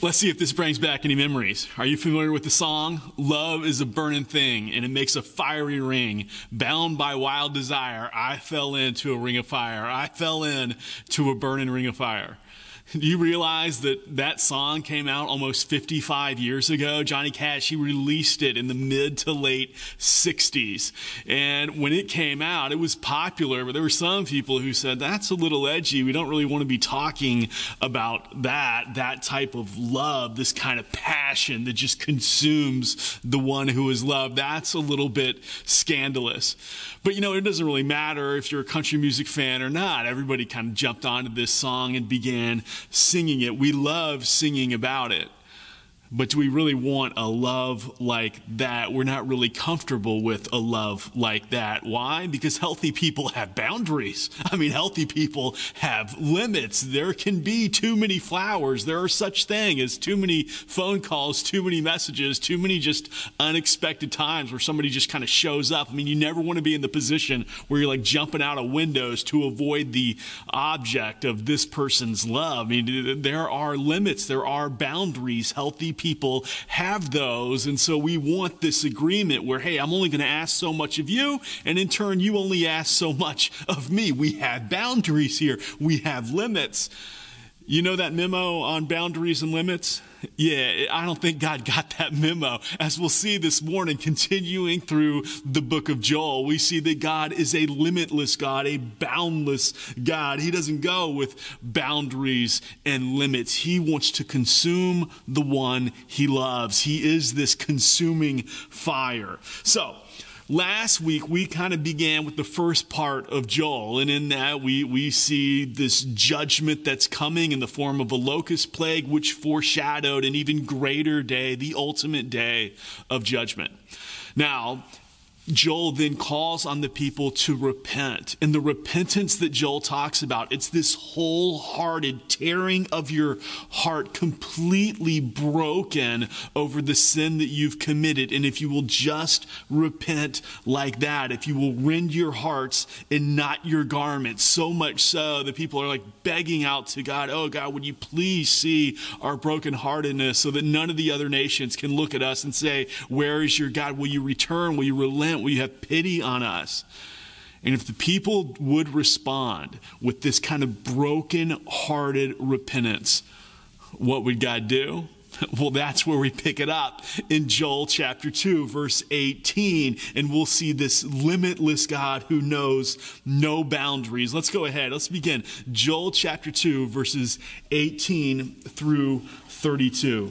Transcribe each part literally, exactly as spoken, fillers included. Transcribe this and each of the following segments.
Let's see if this brings back any memories. Are you familiar with the song? Love is a burning thing, and it makes a fiery ring. Bound by wild desire, I fell into a ring of fire. I fell into a burning ring of fire. Do you realize that that song came out almost fifty-five years ago? Johnny Cash, he released it in the mid to late sixties. And when it came out, it was popular, but there were some people who said, that's a little edgy. We don't really want to be talking about that, that type of love, this kind of passion that just consumes the one who is loved. That's a little bit scandalous. But, you know, it doesn't really matter if you're a country music fan or not. Everybody kind of jumped onto this song and began singing it. We love singing about it, but do we really want a love like that? We're not really comfortable with a love like that. Why? Because healthy people have boundaries. I mean, healthy people have limits. There can be too many flowers. There are such thing as too many phone calls, too many messages, too many just unexpected times where somebody just kind of shows up. I mean, you never want to be in the position where you're like jumping out of windows to avoid the object of this person's love. I mean, there are limits. There are boundaries. Healthy people people have those, and so we want this agreement where, hey, I'm only going to ask so much of you, and in turn, you only ask so much of me. We have boundaries here. We have limits. You know that memo on boundaries and limits? Yeah, I don't think God got that memo. As we'll see this morning, continuing through the book of Joel, we see that God is a limitless God, a boundless God. He doesn't go with boundaries and limits. He wants to consume the one he loves. He is this consuming fire. So, last week, we kind of began with the first part of Joel, and in that we, we see this judgment that's coming in the form of a locust plague, which foreshadowed an even greater day, the ultimate day of judgment. Now, Joel then calls on the people to repent. And the repentance that Joel talks about, it's this wholehearted tearing of your heart, completely broken over the sin that you've committed. And if you will just repent like that, if you will rend your hearts and not your garments, so much so that people are like begging out to God, oh God, would you please see our brokenheartedness so that none of the other nations can look at us and say, where is your God? Will you return? Will you relent? Will you have pity on us? And if the people would respond with this kind of broken-hearted repentance, what would God do? Well, that's where we pick it up in Joel chapter two, verse eighteen, and we'll see this limitless God who knows no boundaries. Let's go ahead. Let's begin. Joel chapter two, verses eighteen through thirty-two.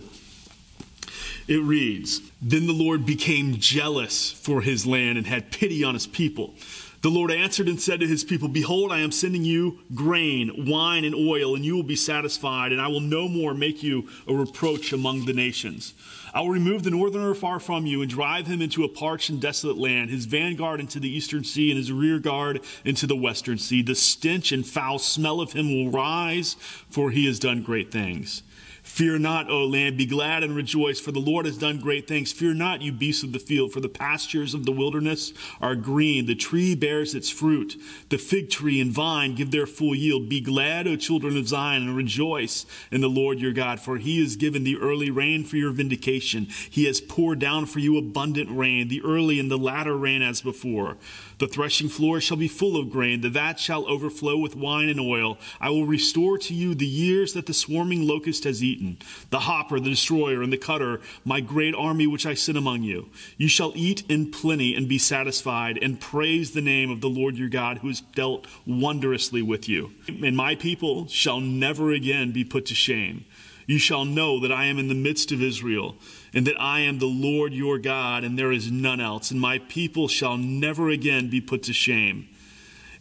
It reads, Then the Lord became jealous for his land and had pity on his people. The Lord answered and said to his people, Behold, I am sending you grain, wine, and oil, and you will be satisfied, and I will no more make you a reproach among the nations. I will remove the northerner far from you and drive him into a parched and desolate land, his vanguard into the eastern sea and his rear guard into the western sea. The stench and foul smell of him will rise, for he has done great things. Fear not, O land, be glad and rejoice, for the Lord has done great things. Fear not, you beasts of the field, for the pastures of the wilderness are green. The tree bears its fruit. The fig tree and vine give their full yield. Be glad, O children of Zion, and rejoice in the Lord your God, for he has given the early rain for your vindication. He has poured down for you abundant rain, the early and the latter rain as before. The threshing floor shall be full of grain, the vat shall overflow with wine and oil. I will restore to you the years that the swarming locust has eaten, the hopper, the destroyer, and the cutter, my great army which I sent among you. You shall eat in plenty and be satisfied, and praise the name of the Lord your God, who has dealt wondrously with you. And my people shall never again be put to shame. You shall know that I am in the midst of Israel, and that I am the Lord your God, and there is none else. And my people shall never again be put to shame.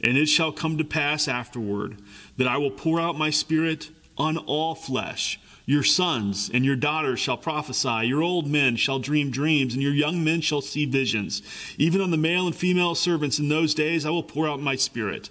And it shall come to pass afterward that I will pour out my spirit on all flesh. Your sons and your daughters shall prophesy. Your old men shall dream dreams, and your young men shall see visions. Even on the male and female servants in those days I will pour out my spirit.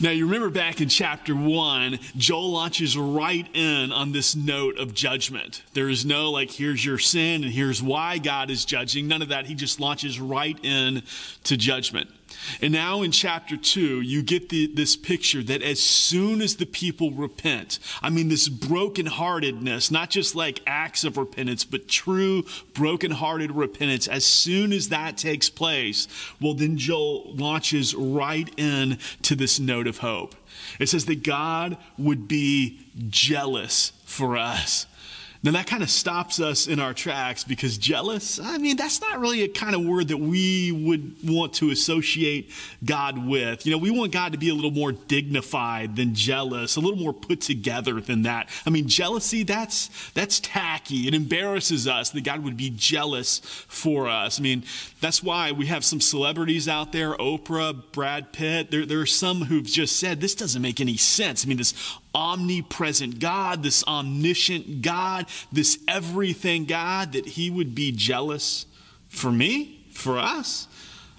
Now, you remember back in chapter one, Joel launches right in on this note of judgment. There is no, like, here's your sin and here's why God is judging. None of that. He just launches right in to judgment. And now in chapter two, you get the, this picture that as soon as the people repent, I mean, this brokenheartedness, not just like acts of repentance, but true brokenhearted repentance, as soon as that takes place, well, then Joel launches right in to this note of hope. It says that God would be jealous for us. Now, that kind of stops us in our tracks, because jealous, I mean, that's not really a kind of word that we would want to associate God with. You know, we want God to be a little more dignified than jealous, a little more put together than that. I mean, jealousy, that's that's tacky. It embarrasses us that God would be jealous for us. I mean, that's why we have some celebrities out there, Oprah, Brad Pitt. There, there are some who've just said, this doesn't make any sense. I mean, this omnipresent God, this omniscient God, this everything God, that he would be jealous for me, for us.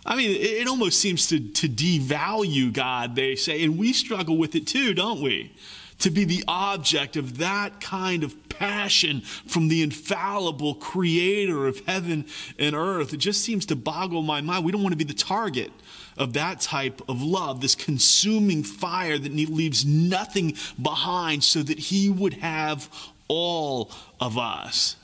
I mean, it, it almost seems to, to devalue God, they say, and we struggle with it too, don't we? To be the object of that kind of passion from the infallible creator of heaven and earth. It just seems to boggle my mind. We don't want to be the target of that type of love, this consuming fire that leaves nothing behind so that he would have all of us.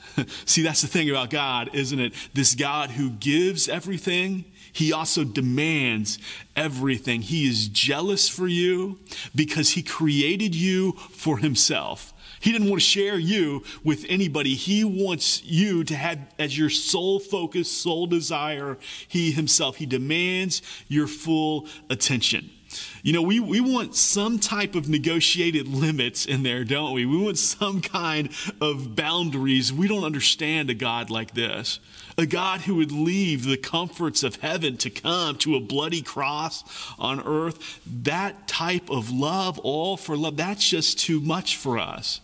See, that's the thing about God, isn't it? This God who gives everything, he also demands everything. He is jealous for you because he created you for himself. He didn't want to share you with anybody. He wants you to have as your sole focus, sole desire, he himself. He demands your full attention. You know, we, we want some type of negotiated limits in there, don't we? We want some kind of boundaries. We don't understand a God like this. A God who would leave the comforts of heaven to come to a bloody cross on earth. That type of love, all for love, that's just too much for us.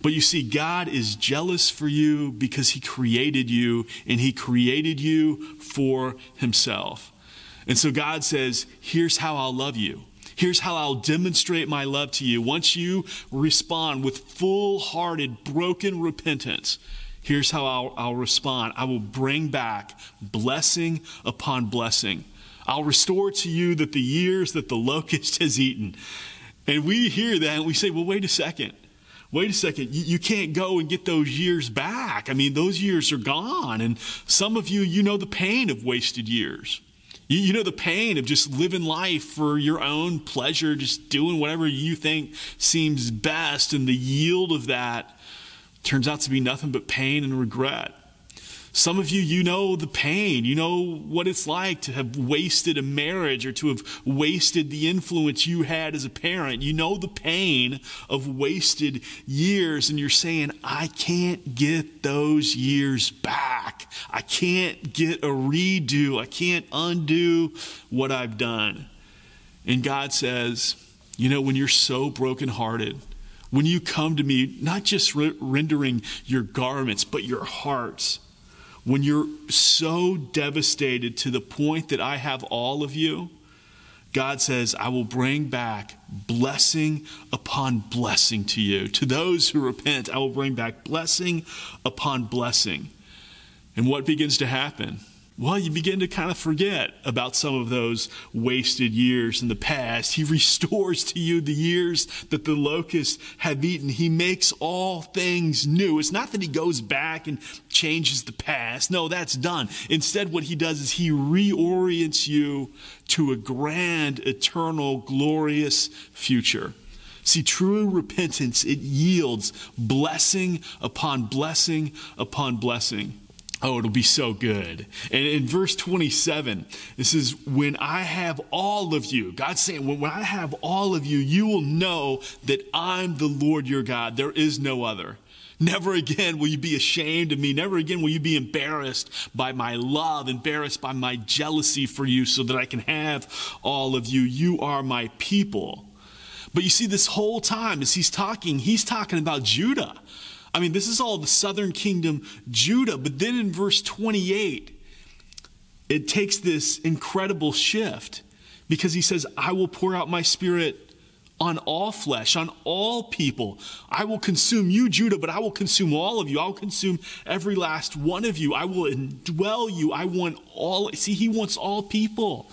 But you see, God is jealous for you because he created you, and he created you for himself. And so God says, here's how I'll love you. Here's how I'll demonstrate my love to you. Once you respond with full-hearted, broken repentance, here's how I'll, I'll respond. I will bring back blessing upon blessing. I'll restore to you that the years that the locust has eaten. And we hear that and we say, well, wait a second. Wait a second, you, you can't go and get those years back. I mean, those years are gone. And some of you, you know the pain of wasted years. You, you know the pain of just living life for your own pleasure, just doing whatever you think seems best. And the yield of that turns out to be nothing but pain and regret. Some of you, you know the pain. You know what it's like to have wasted a marriage or to have wasted the influence you had as a parent. You know the pain of wasted years, and you're saying, I can't get those years back. I can't get a redo. I can't undo what I've done. And God says, you know, when you're so brokenhearted, when you come to me, not just re- rendering your garments, but your hearts, when you're so devastated to the point that I have all of you, God says, I will bring back blessing upon blessing to you. To those who repent, I will bring back blessing upon blessing. And what begins to happen? Well, you begin to kind of forget about some of those wasted years in the past. He restores to you the years that the locusts have eaten. He makes all things new. It's not that he goes back and changes the past. No, that's done. Instead, what he does is he reorients you to a grand, eternal, glorious future. See, true repentance, it yields blessing upon blessing upon blessing. Oh, it'll be so good. And in verse twenty-seven, this is when I have all of you. God's saying, when I have all of you, you will know that I'm the Lord your God. There is no other. Never again will you be ashamed of me. Never again will you be embarrassed by my love, embarrassed by my jealousy for you so that I can have all of you. You are my people. But you see, this whole time as he's talking, he's talking about Judah. I mean, this is all the southern kingdom, Judah. But then in verse twenty-eight, it takes this incredible shift because he says, I will pour out my spirit on all flesh, on all people. I will consume you, Judah, but I will consume all of you. I will consume every last one of you. I will indwell you. I want all. See, he wants all people.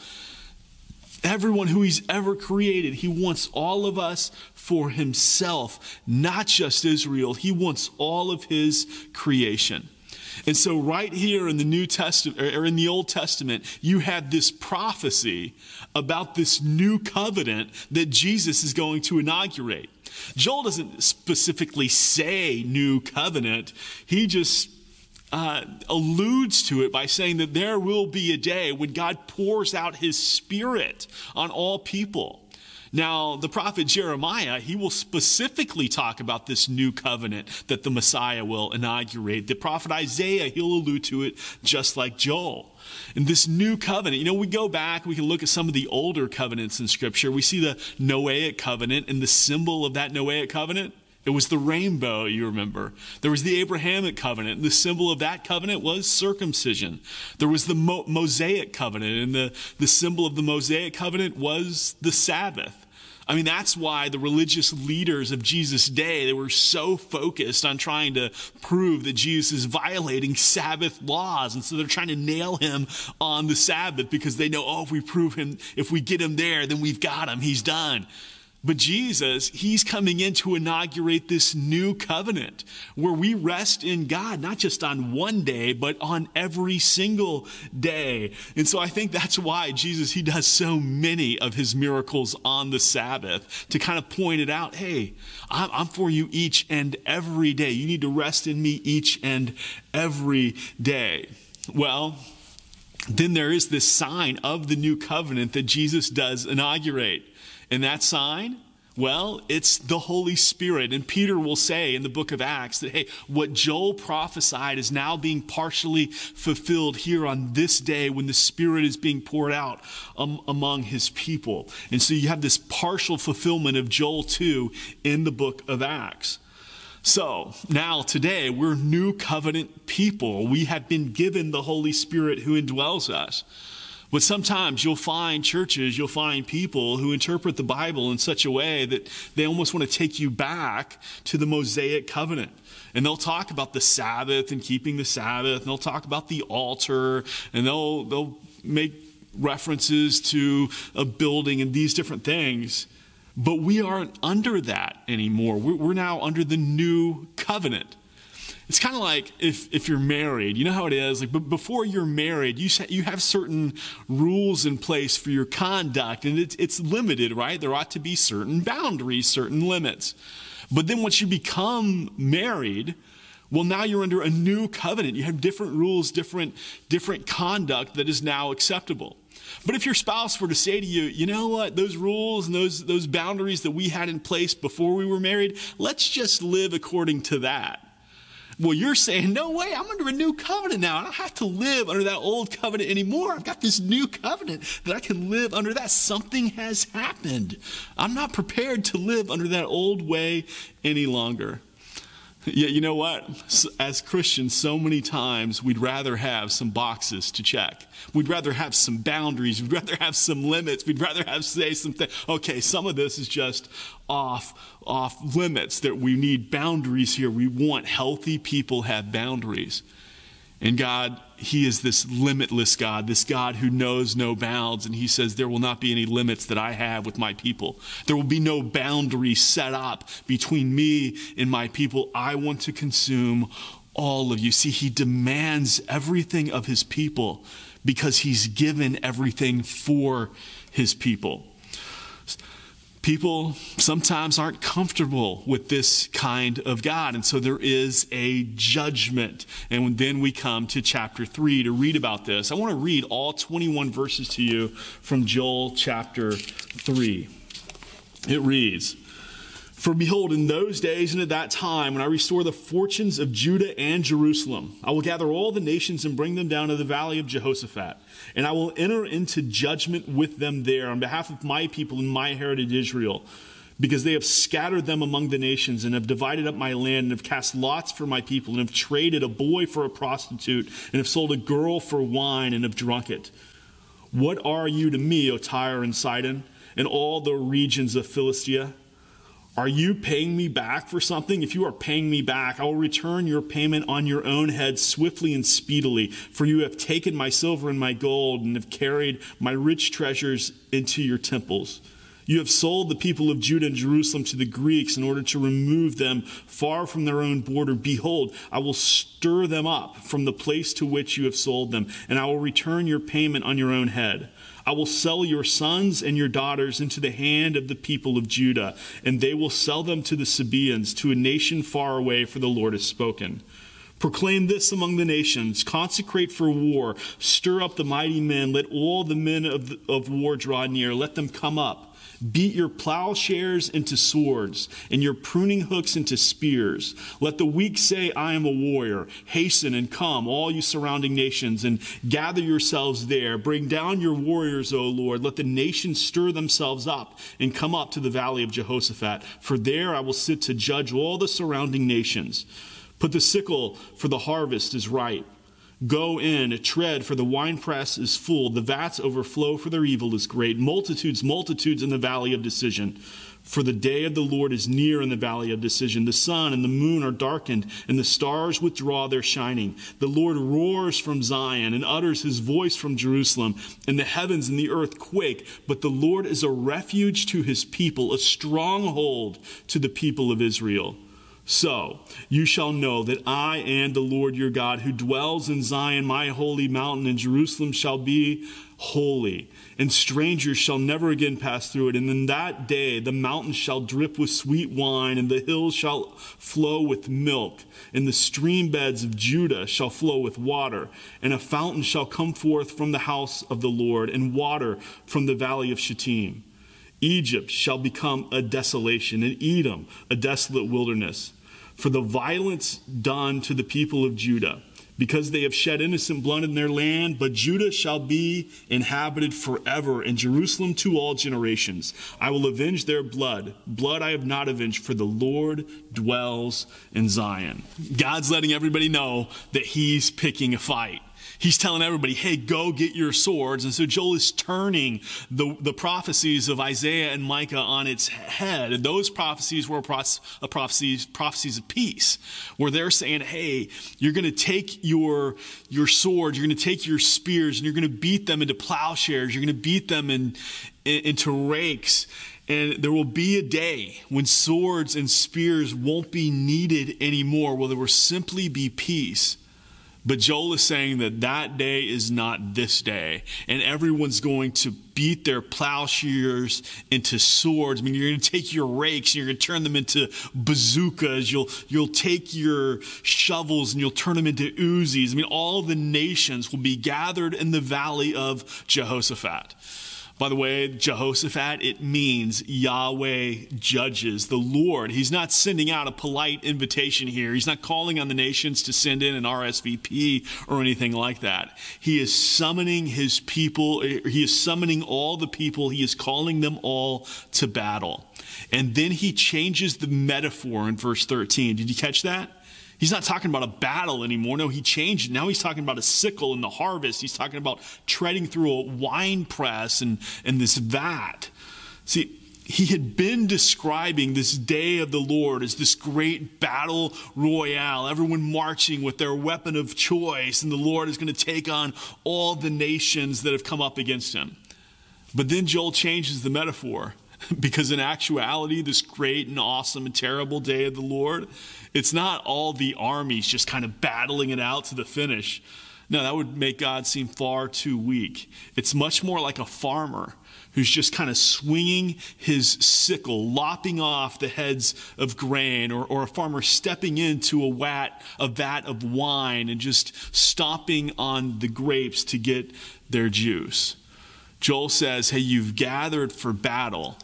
Everyone who he's ever created, he wants all of us for himself, not just Israel. He wants all of his creation. And so right here in the New Testament, or in the Old Testament, you have this prophecy about this new covenant that Jesus is going to inaugurate. Joel doesn't specifically say new covenant. He just uh, alludes to it by saying that there will be a day when God pours out his spirit on all people. Now, the prophet Jeremiah, he will specifically talk about this new covenant that the Messiah will inaugurate. The prophet Isaiah, he'll allude to it just like Joel. And this new covenant, you know, we go back, we can look at some of the older covenants in Scripture. We see the Noahic covenant, and the symbol of that Noahic covenant, it was the rainbow, you remember. There was the Abrahamic covenant, and the symbol of that covenant was circumcision. There was the Mo- Mosaic covenant, and the, the symbol of the Mosaic covenant was the Sabbath. I mean, that's why the religious leaders of Jesus' day, they were so focused on trying to prove that Jesus is violating Sabbath laws. And so they're trying to nail him on the Sabbath because they know, oh, if we prove him, if we get him there, then we've got him, he's done. But Jesus, he's coming in to inaugurate this new covenant where we rest in God, not just on one day, but on every single day. And so I think that's why Jesus, he does so many of his miracles on the Sabbath to kind of point it out. Hey, I'm, I'm for you each and every day. You need to rest in me each and every day. Well, then there is this sign of the new covenant that Jesus does inaugurate. And that sign, well, it's the Holy Spirit. And Peter will say in the book of Acts that, hey, what Joel prophesied is now being partially fulfilled here on this day when the Spirit is being poured out um, among his people. And so you have this partial fulfillment of Joel two in the book of Acts. So now today we're new covenant people. We have been given the Holy Spirit who indwells us. But sometimes you'll find churches, you'll find people who interpret the Bible in such a way that they almost want to take you back to the Mosaic covenant. And they'll talk about the Sabbath and keeping the Sabbath. And they'll talk about the altar. And they'll, they'll make references to a building and these different things. But we aren't under that anymore. We're, we're now under the new covenant. It's kind of like if, if you're married, you know how it is. Like, but before you're married, you you have certain rules in place for your conduct, and it's it's limited, right? There ought to be certain boundaries, certain limits. But then once you become married, well, now you're under a new covenant. You have different rules, different different conduct that is now acceptable. But if your spouse were to say to you, you know what, those rules and those those boundaries that we had in place before we were married, let's just live according to that. Well, you're saying, no way, I'm under a new covenant now. I don't have to live under that old covenant anymore. I've got this new covenant that I can live under that. Something has happened. I'm not prepared to live under that old way any longer. Yeah, you know what? As Christians, so many times we'd rather have some boxes to check. We'd rather have some boundaries. We'd rather have some limits. We'd rather have, say, something. Okay, some of this is just off off limits, that we need boundaries here. We want healthy people have boundaries. And God, he is this limitless God, this God who knows no bounds. And he says, there will not be any limits that I have with my people. There will be no boundary set up between me and my people. I want to consume all of you. See, he demands everything of his people because he's given everything for his people. People sometimes aren't comfortable with this kind of God, and so there is a judgment. And then we come to chapter three to read about this. I want to read all twenty-one verses to you from Joel chapter three. It reads, "For behold, in those days and at that time, when I restore the fortunes of Judah and Jerusalem, I will gather all the nations and bring them down to the valley of Jehoshaphat, and I will enter into judgment with them there on behalf of my people and my heritage Israel. because they have scattered them among the nations and have divided up my land and have cast lots for my people and have traded a boy for a prostitute and have sold a girl for wine and have drunk it. What are you to me, O Tyre and Sidon, and all the regions of Philistia? Are you paying me back for something? If you are paying me back, I will return your payment on your own head swiftly and speedily, for you have taken my silver and my gold and have carried my rich treasures into your temples. You have sold the people of Judah and Jerusalem to the Greeks in order to remove them far from their own border. Behold, I will stir them up from the place to which you have sold them, and I will return your payment on your own head. I will sell your sons and your daughters into the hand of the people of Judah, and they will sell them to the Sabaeans, to a nation far away, for the Lord has spoken. Proclaim this among the nations, consecrate for war, stir up the mighty men, let all the men of, the, of war draw near, let them come up. Beat your plowshares into swords and your pruning hooks into spears. Let the weak say, I am a warrior. Hasten and come, all you surrounding nations, and gather yourselves there. Bring down your warriors, O Lord. Let the nations stir themselves up and come up to the valley of Jehoshaphat. For there I will sit to judge all the surrounding nations. Put the sickle, for the harvest is ripe. Go in, tread, for the winepress is full. The vats overflow, for their evil is great. Multitudes, multitudes in the valley of decision. For the day of the Lord is near in the valley of decision. The sun and the moon are darkened, and the stars withdraw their shining. The Lord roars from Zion and utters his voice from Jerusalem, and the heavens and the earth quake. But the Lord is a refuge to his people, a stronghold to the people of Israel. So you shall know that I am the Lord your God, who dwells in Zion, my holy mountain, and Jerusalem shall be holy, and strangers shall never again pass through it. And in that day the mountains shall drip with sweet wine, and the hills shall flow with milk, and the stream beds of Judah shall flow with water, and a fountain shall come forth from the house of the Lord, and water from the valley of Shittim. Egypt shall become a desolation, and Edom a desolate wilderness. For the violence done to the people of Judah, because they have shed innocent blood in their land, but Judah shall be inhabited forever, and Jerusalem to all generations. I will avenge their blood, blood I have not avenged, for the Lord dwells in Zion. God's letting everybody know that he's picking a fight. He's telling everybody, hey, go get your swords. And so Joel is turning the, the prophecies of Isaiah and Micah on its head. And those prophecies were prophecies, prophecies of peace, where they're saying, hey, you're going to take your, your sword, you're going to take your spears, and you're going to beat them into plowshares, you're going to beat them in, in, into rakes. And there will be a day when swords and spears won't be needed anymore, where there will simply be peace. But Joel is saying that that day is not this day, and everyone's going to beat their plowshares into swords. I mean, you're going to take your rakes and you're going to turn them into bazookas. You'll, you'll take your shovels and you'll turn them into Uzis. I mean, all the nations will be gathered in the valley of Jehoshaphat. By the way, Jehoshaphat, it means Yahweh judges, the Lord. He's not sending out a polite invitation here. He's not calling on the nations to send in an R S V P or anything like that. He is summoning his people. He is summoning all the people. He is calling them all to battle. And then he changes the metaphor in verse thirteen. Did you catch that? He's not talking about a battle anymore. No, he changed. Now he's talking about a sickle and the harvest. He's talking about treading through a wine press and, and this vat. See, he had been describing this day of the Lord as this great battle royale, everyone marching with their weapon of choice, and the Lord is going to take on all the nations that have come up against him. But then Joel changes the metaphor, because in actuality, this great and awesome and terrible day of the Lord, it's not all the armies just kind of battling it out to the finish. No, that would make God seem far too weak. It's much more like a farmer who's just kind of swinging his sickle, lopping off the heads of grain, or, or a farmer stepping into a, wat, a vat of wine and just stomping on the grapes to get their juice. Joel says, hey, you've gathered for battle,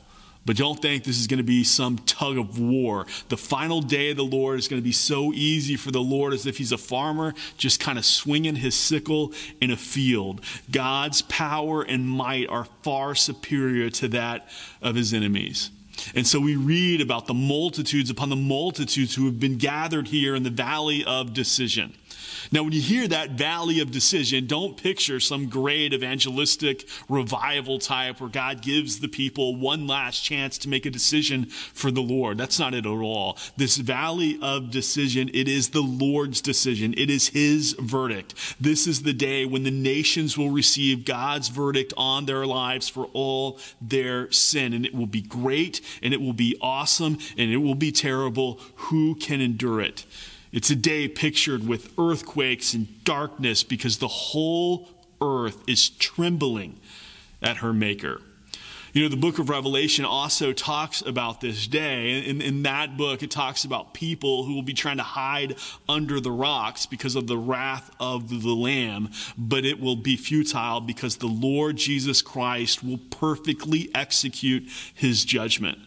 but don't think this is going to be some tug of war. The final day of the Lord is going to be so easy for the Lord, as if he's a farmer just kind of swinging his sickle in a field. God's power and might are far superior to that of his enemies. And so we read about the multitudes upon the multitudes who have been gathered here in the valley of decision. Now, when you hear that valley of decision, don't picture some great evangelistic revival type where God gives the people one last chance to make a decision for the Lord. That's not it at all. This valley of decision, it is the Lord's decision. It is his verdict. This is the day when the nations will receive God's verdict on their lives for all their sin. And it will be great, and it will be awesome, and it will be terrible. Who can endure it? It's a day pictured with earthquakes and darkness because the whole earth is trembling at her maker. You know, the book of Revelation also talks about this day. In, in that book, it talks about people who will be trying to hide under the rocks because of the wrath of the Lamb, but it will be futile because the Lord Jesus Christ will perfectly execute his judgment.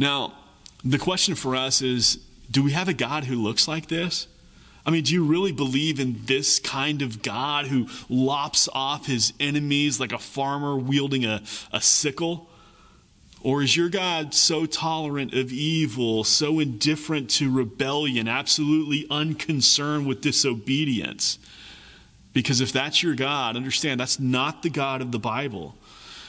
Now, the question for us is, do we have a God who looks like this? I mean, do you really believe in this kind of God who lops off his enemies like a farmer wielding a, a sickle? Or is your God so tolerant of evil, so indifferent to rebellion, absolutely unconcerned with disobedience? Because if that's your God, understand that's not the God of the Bible.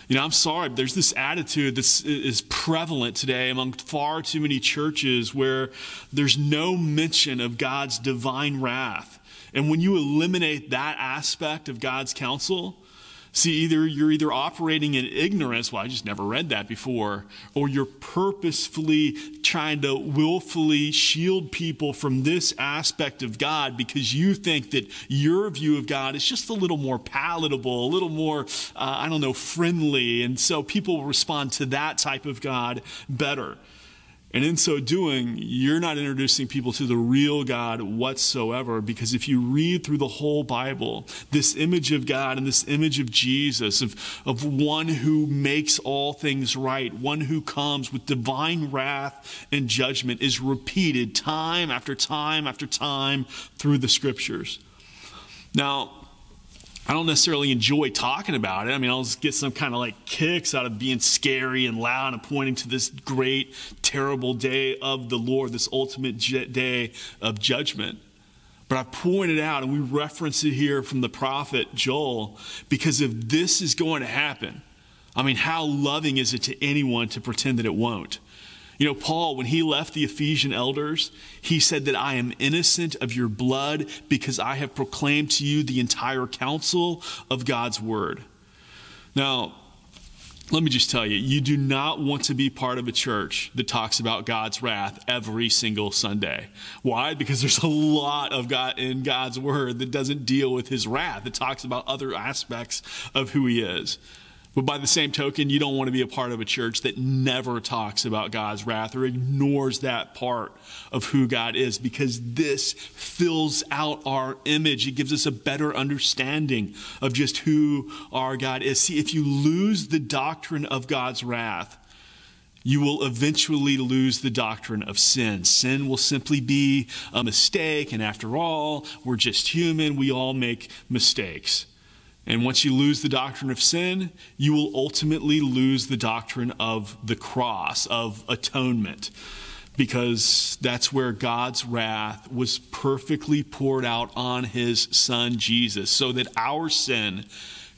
You know, I'm sorry, but there's this attitude that is prevalent today among far too many churches where there's no mention of God's divine wrath. And when you eliminate that aspect of God's counsel, see, either you're either operating in ignorance, well, I just never read that before, or you're purposefully trying to willfully shield people from this aspect of God because you think that your view of God is just a little more palatable, a little more, uh, I don't know, friendly. And so people respond to that type of God better. And in so doing, you're not introducing people to the real God whatsoever, because if you read through the whole Bible, this image of God and this image of Jesus, of, of one who makes all things right, one who comes with divine wrath and judgment, is repeated time after time after time through the Scriptures. Now, I don't necessarily enjoy talking about it. I mean, I'll just get some kind of like kicks out of being scary and loud and pointing to this great, terrible day of the Lord, this ultimate day of judgment. But I pointed out, and we reference it here from the prophet Joel, because if this is going to happen, I mean, how loving is it to anyone to pretend that it won't? You know, Paul, when he left the Ephesian elders, he said that I am innocent of your blood because I have proclaimed to you the entire counsel of God's word. Now, let me just tell you, you do not want to be part of a church that talks about God's wrath every single Sunday. Why? Because there's a lot of God in God's word that doesn't deal with his wrath. It talks about other aspects of who he is. But by the same token, you don't want to be a part of a church that never talks about God's wrath or ignores that part of who God is, because this fills out our image. It gives us a better understanding of just who our God is. See, if you lose the doctrine of God's wrath, you will eventually lose the doctrine of sin. Sin will simply be a mistake, and after all, we're just human. We all make mistakes. And once you lose the doctrine of sin, you will ultimately lose the doctrine of the cross, of atonement, because that's where God's wrath was perfectly poured out on his son Jesus, so that our sin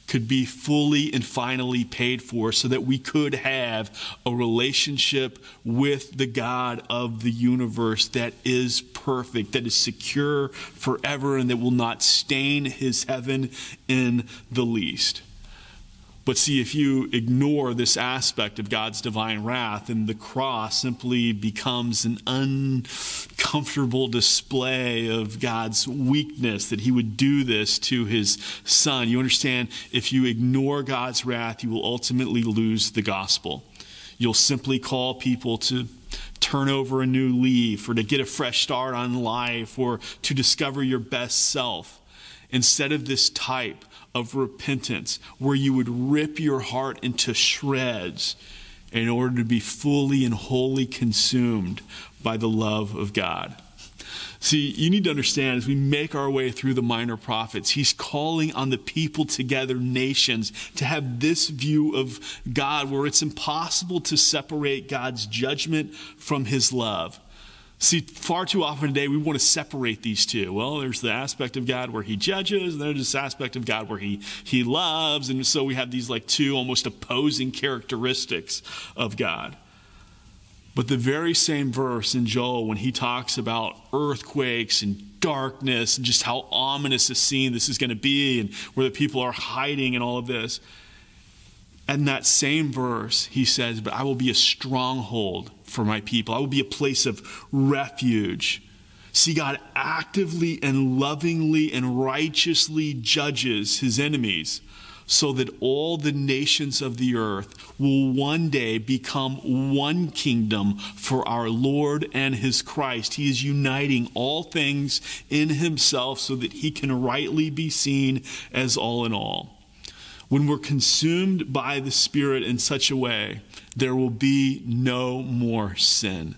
could be fully and finally paid for, so that we could have a relationship with the God of the universe that is perfect, that is secure forever, and that will not stain his heaven in the least. But see, if you ignore this aspect of God's divine wrath, then the cross simply becomes an uncomfortable display of God's weakness, that he would do this to his son. You understand, if you ignore God's wrath, you will ultimately lose the gospel. You'll simply call people to turn over a new leaf, or to get a fresh start on life, or to discover your best self, instead of this type of repentance, where you would rip your heart into shreds in order to be fully and wholly consumed by the love of God. See, you need to understand, as we make our way through the minor prophets, he's calling on the people together, nations, to have this view of God where it's impossible to separate God's judgment from his love. See, far too often today, we want to separate these two. Well, there's the aspect of God where he judges, and there's this aspect of God where he, he loves. And so we have these like two almost opposing characteristics of God. But the very same verse in Joel, when he talks about earthquakes and darkness and just how ominous a scene this is going to be and where the people are hiding and all of this. And that same verse, he says, but I will be a stronghold for my people. I will be a place of refuge. See, God actively and lovingly and righteously judges his enemies so that all the nations of the earth will one day become one kingdom for our Lord and his Christ. He is uniting all things in himself so that he can rightly be seen as all in all. When we're consumed by the Spirit in such a way, there will be no more sin.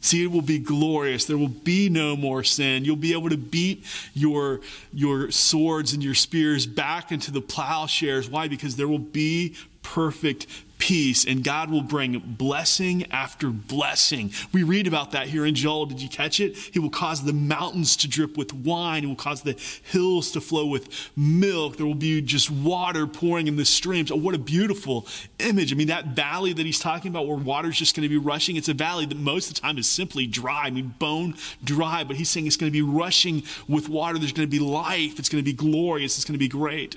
See, it will be glorious. There will be no more sin. You'll be able to beat your, your swords and your spears back into the plowshares. Why? Because there will be perfect peace, and God will bring blessing after blessing. We read about that here in Joel. Did you catch it? He will cause the mountains to drip with wine. He will cause the hills to flow with milk. There will be just water pouring in the streams. Oh, what a beautiful image. I mean, that valley that he's talking about where water's just going to be rushing, it's a valley that most of the time is simply dry. I mean, bone dry, but he's saying it's going to be rushing with water. There's going to be life. It's going to be glorious. It's going to be great.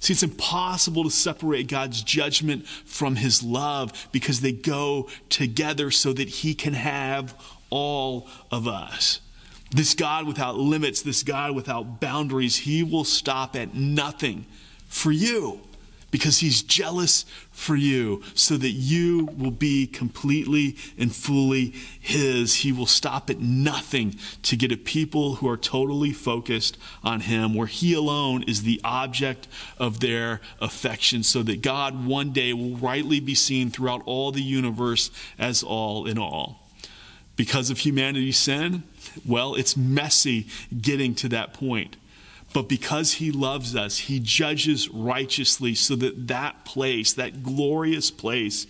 See, it's impossible to separate God's judgment from his love because they go together so that he can have all of us. This God without limits, this God without boundaries, he will stop at nothing for you because he's jealous for you so that you will be completely and fully his. He will stop at nothing to get a people who are totally focused on him, where he alone is the object of their affection, so that God one day will rightly be seen throughout all the universe as all in all. Because of humanity's sin, well, it's messy getting to that point. But because he loves us, he judges righteously so that that place, that glorious place,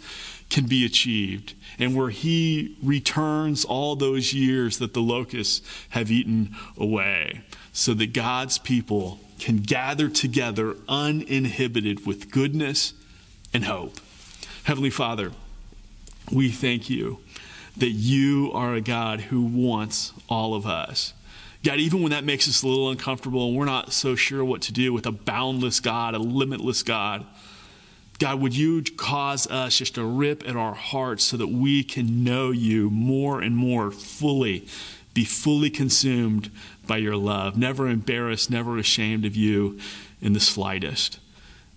can be achieved. And where he returns all those years that the locusts have eaten away so that God's people can gather together uninhibited with goodness and hope. Heavenly Father, we thank you that you are a God who wants all of us. God, even when that makes us a little uncomfortable and we're not so sure what to do with a boundless God, a limitless God, God, would you cause us just to rip at our hearts so that we can know you more and more fully, be fully consumed by your love, never embarrassed, never ashamed of you in the slightest.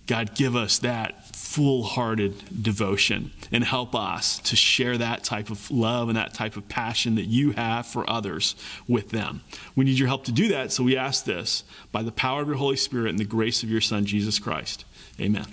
God, give us that full-hearted devotion and help us to share that type of love and that type of passion that you have for others with them. We need your help to do that, so we ask this by the power of your Holy Spirit and the grace of your Son, Jesus Christ. Amen.